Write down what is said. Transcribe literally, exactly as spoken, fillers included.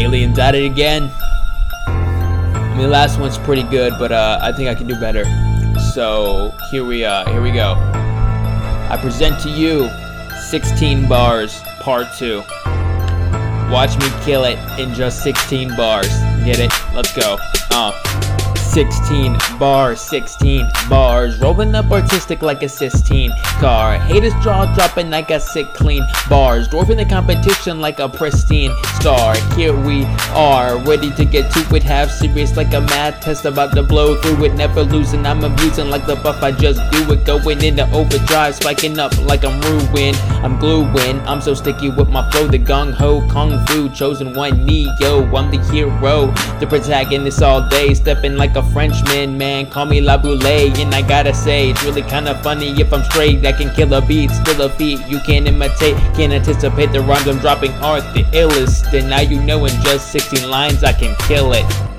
Aliens at it again. I mean, the last one's pretty good, but uh, I think I can do better. So here we uh, here we go. I present to you sixteen bars part two. Watch me kill it in just sixteen bars. Get it? Let's go. Uh, sixteen bars, sixteen bars, rolling up artistic like a Sistine car. Haters jaw dropping like a sick clean bars, dwarfing the competition like a pristine star. Here we are, ready to get to it, half serious like a math test, about to blow through it, never losing, I'm abusing like the buff, I just do it, going into overdrive, spiking up like I'm ruined, I'm gluing, I'm so sticky with my flow, the gung-ho, kung fu, chosen one, Neo, I'm the hero, the protagonist all day, stepping like a A Frenchman, man, call me Laboulaye, and I gotta say, it's really kinda funny if I'm straight. I can kill a beat, still a feat, you can't imitate, can't anticipate the rhymes I'm dropping aren't the illest, and now you know in just sixteen lines I can kill it.